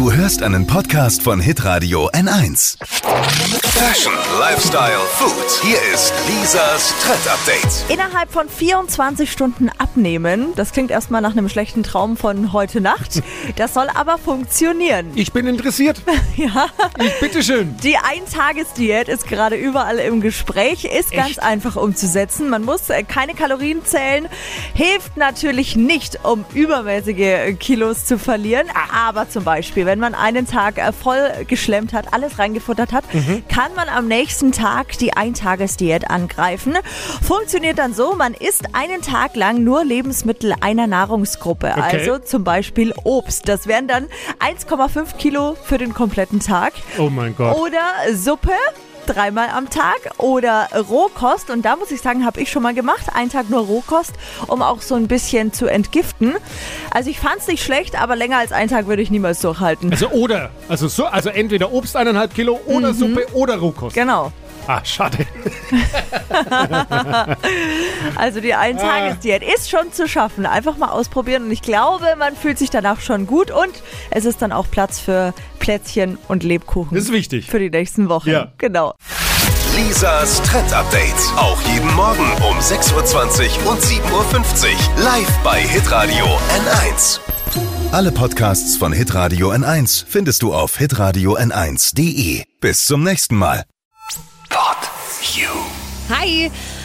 Du hörst einen Podcast von Hitradio N1. Fashion, Lifestyle, Food. Hier ist Lisas Trendupdate. Innerhalb von 24 Stunden abnehmen. Das klingt erstmal nach einem schlechten Traum von heute Nacht. Das soll aber funktionieren. Ich bin interessiert. Ja. Bitteschön. Die Eintagesdiät ist gerade überall im Gespräch. Ist ganz einfach umzusetzen. Man muss keine Kalorien zählen. Hilft natürlich nicht, um übermäßige Kilos zu verlieren. Aber zum Beispiel, wenn man einen Tag voll geschlemmt hat, alles reingefuttert hat, kann man am nächsten Tag die Eintagesdiät angreifen. Funktioniert dann so, man isst einen Tag lang nur Lebensmittel einer Nahrungsgruppe, also zum Beispiel Obst. Das wären dann 1,5 Kilo für den kompletten Tag. Oh mein Gott. Oder Suppe. Dreimal am Tag oder Rohkost. Und da muss ich sagen, habe ich schon mal gemacht. Einen Tag nur Rohkost, um auch so ein bisschen zu entgiften. Also ich fand es nicht schlecht, aber länger als einen Tag würde ich niemals durchhalten. Also entweder Obst 1,5 Kilo oder Suppe oder Rohkost. Genau. Ah, schade. Also die Eintagesdiät ist schon zu schaffen. Einfach mal ausprobieren und ich glaube, man fühlt sich danach schon gut und es ist dann auch Platz für Plätzchen und Lebkuchen. Das ist wichtig. Für die nächsten Wochen. Ja. Genau. Lisas Trendupdate. Auch jeden Morgen um 6.20 Uhr und 7.50 Uhr. Live bei Hitradio N1. Alle Podcasts von Hitradio N1 findest du auf hitradio n1.de. Bis zum nächsten Mal. Hi,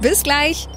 Bis gleich.